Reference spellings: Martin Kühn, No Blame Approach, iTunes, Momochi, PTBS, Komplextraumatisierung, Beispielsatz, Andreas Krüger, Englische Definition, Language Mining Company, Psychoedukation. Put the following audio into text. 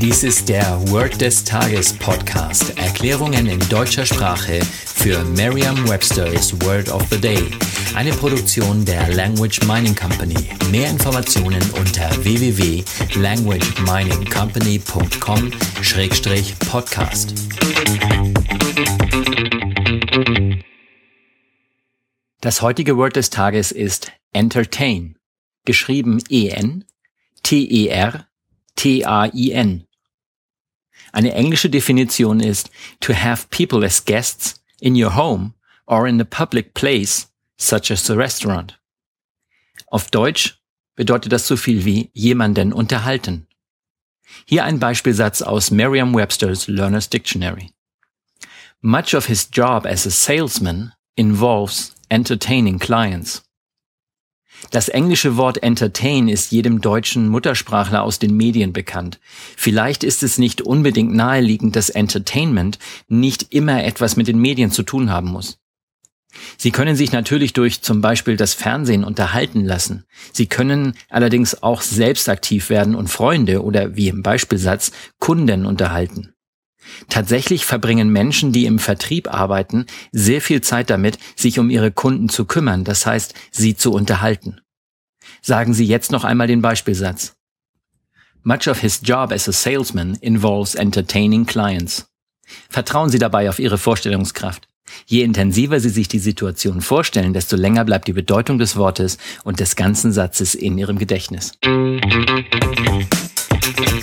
Dies ist der Word des Tages Podcast. Erklärungen in deutscher Sprache für Merriam-Webster's Word of the Day. Eine Produktion der Language Mining Company. Mehr Informationen unter www.languageminingcompany.com/podcast. Das heutige Word des Tages ist entertain. Geschrieben EN, TER, TAIN. Eine englische Definition ist to have people as guests in your home or in a public place, such as a restaurant. Auf Deutsch bedeutet das so viel wie jemanden unterhalten. Hier ein Beispielsatz aus Merriam-Webster's Learner's Dictionary. Much of his job as a salesman involves entertaining clients. Das englische Wort entertain ist jedem deutschen Muttersprachler aus den Medien bekannt. Vielleicht ist es nicht unbedingt naheliegend, dass Entertainment nicht immer etwas mit den Medien zu tun haben muss. Sie können sich natürlich durch zum Beispiel das Fernsehen unterhalten lassen. Sie können allerdings auch selbst aktiv werden und Freunde oder, wie im Beispielsatz, Kunden unterhalten. Tatsächlich verbringen Menschen, die im Vertrieb arbeiten, sehr viel Zeit damit, sich um ihre Kunden zu kümmern, das heißt, sie zu unterhalten. Sagen Sie jetzt noch einmal den Beispielsatz. Much of his job as a salesman involves entertaining clients. Vertrauen Sie dabei auf Ihre Vorstellungskraft. Je intensiver Sie sich die Situation vorstellen, desto länger bleibt die Bedeutung des Wortes und des ganzen Satzes in Ihrem Gedächtnis.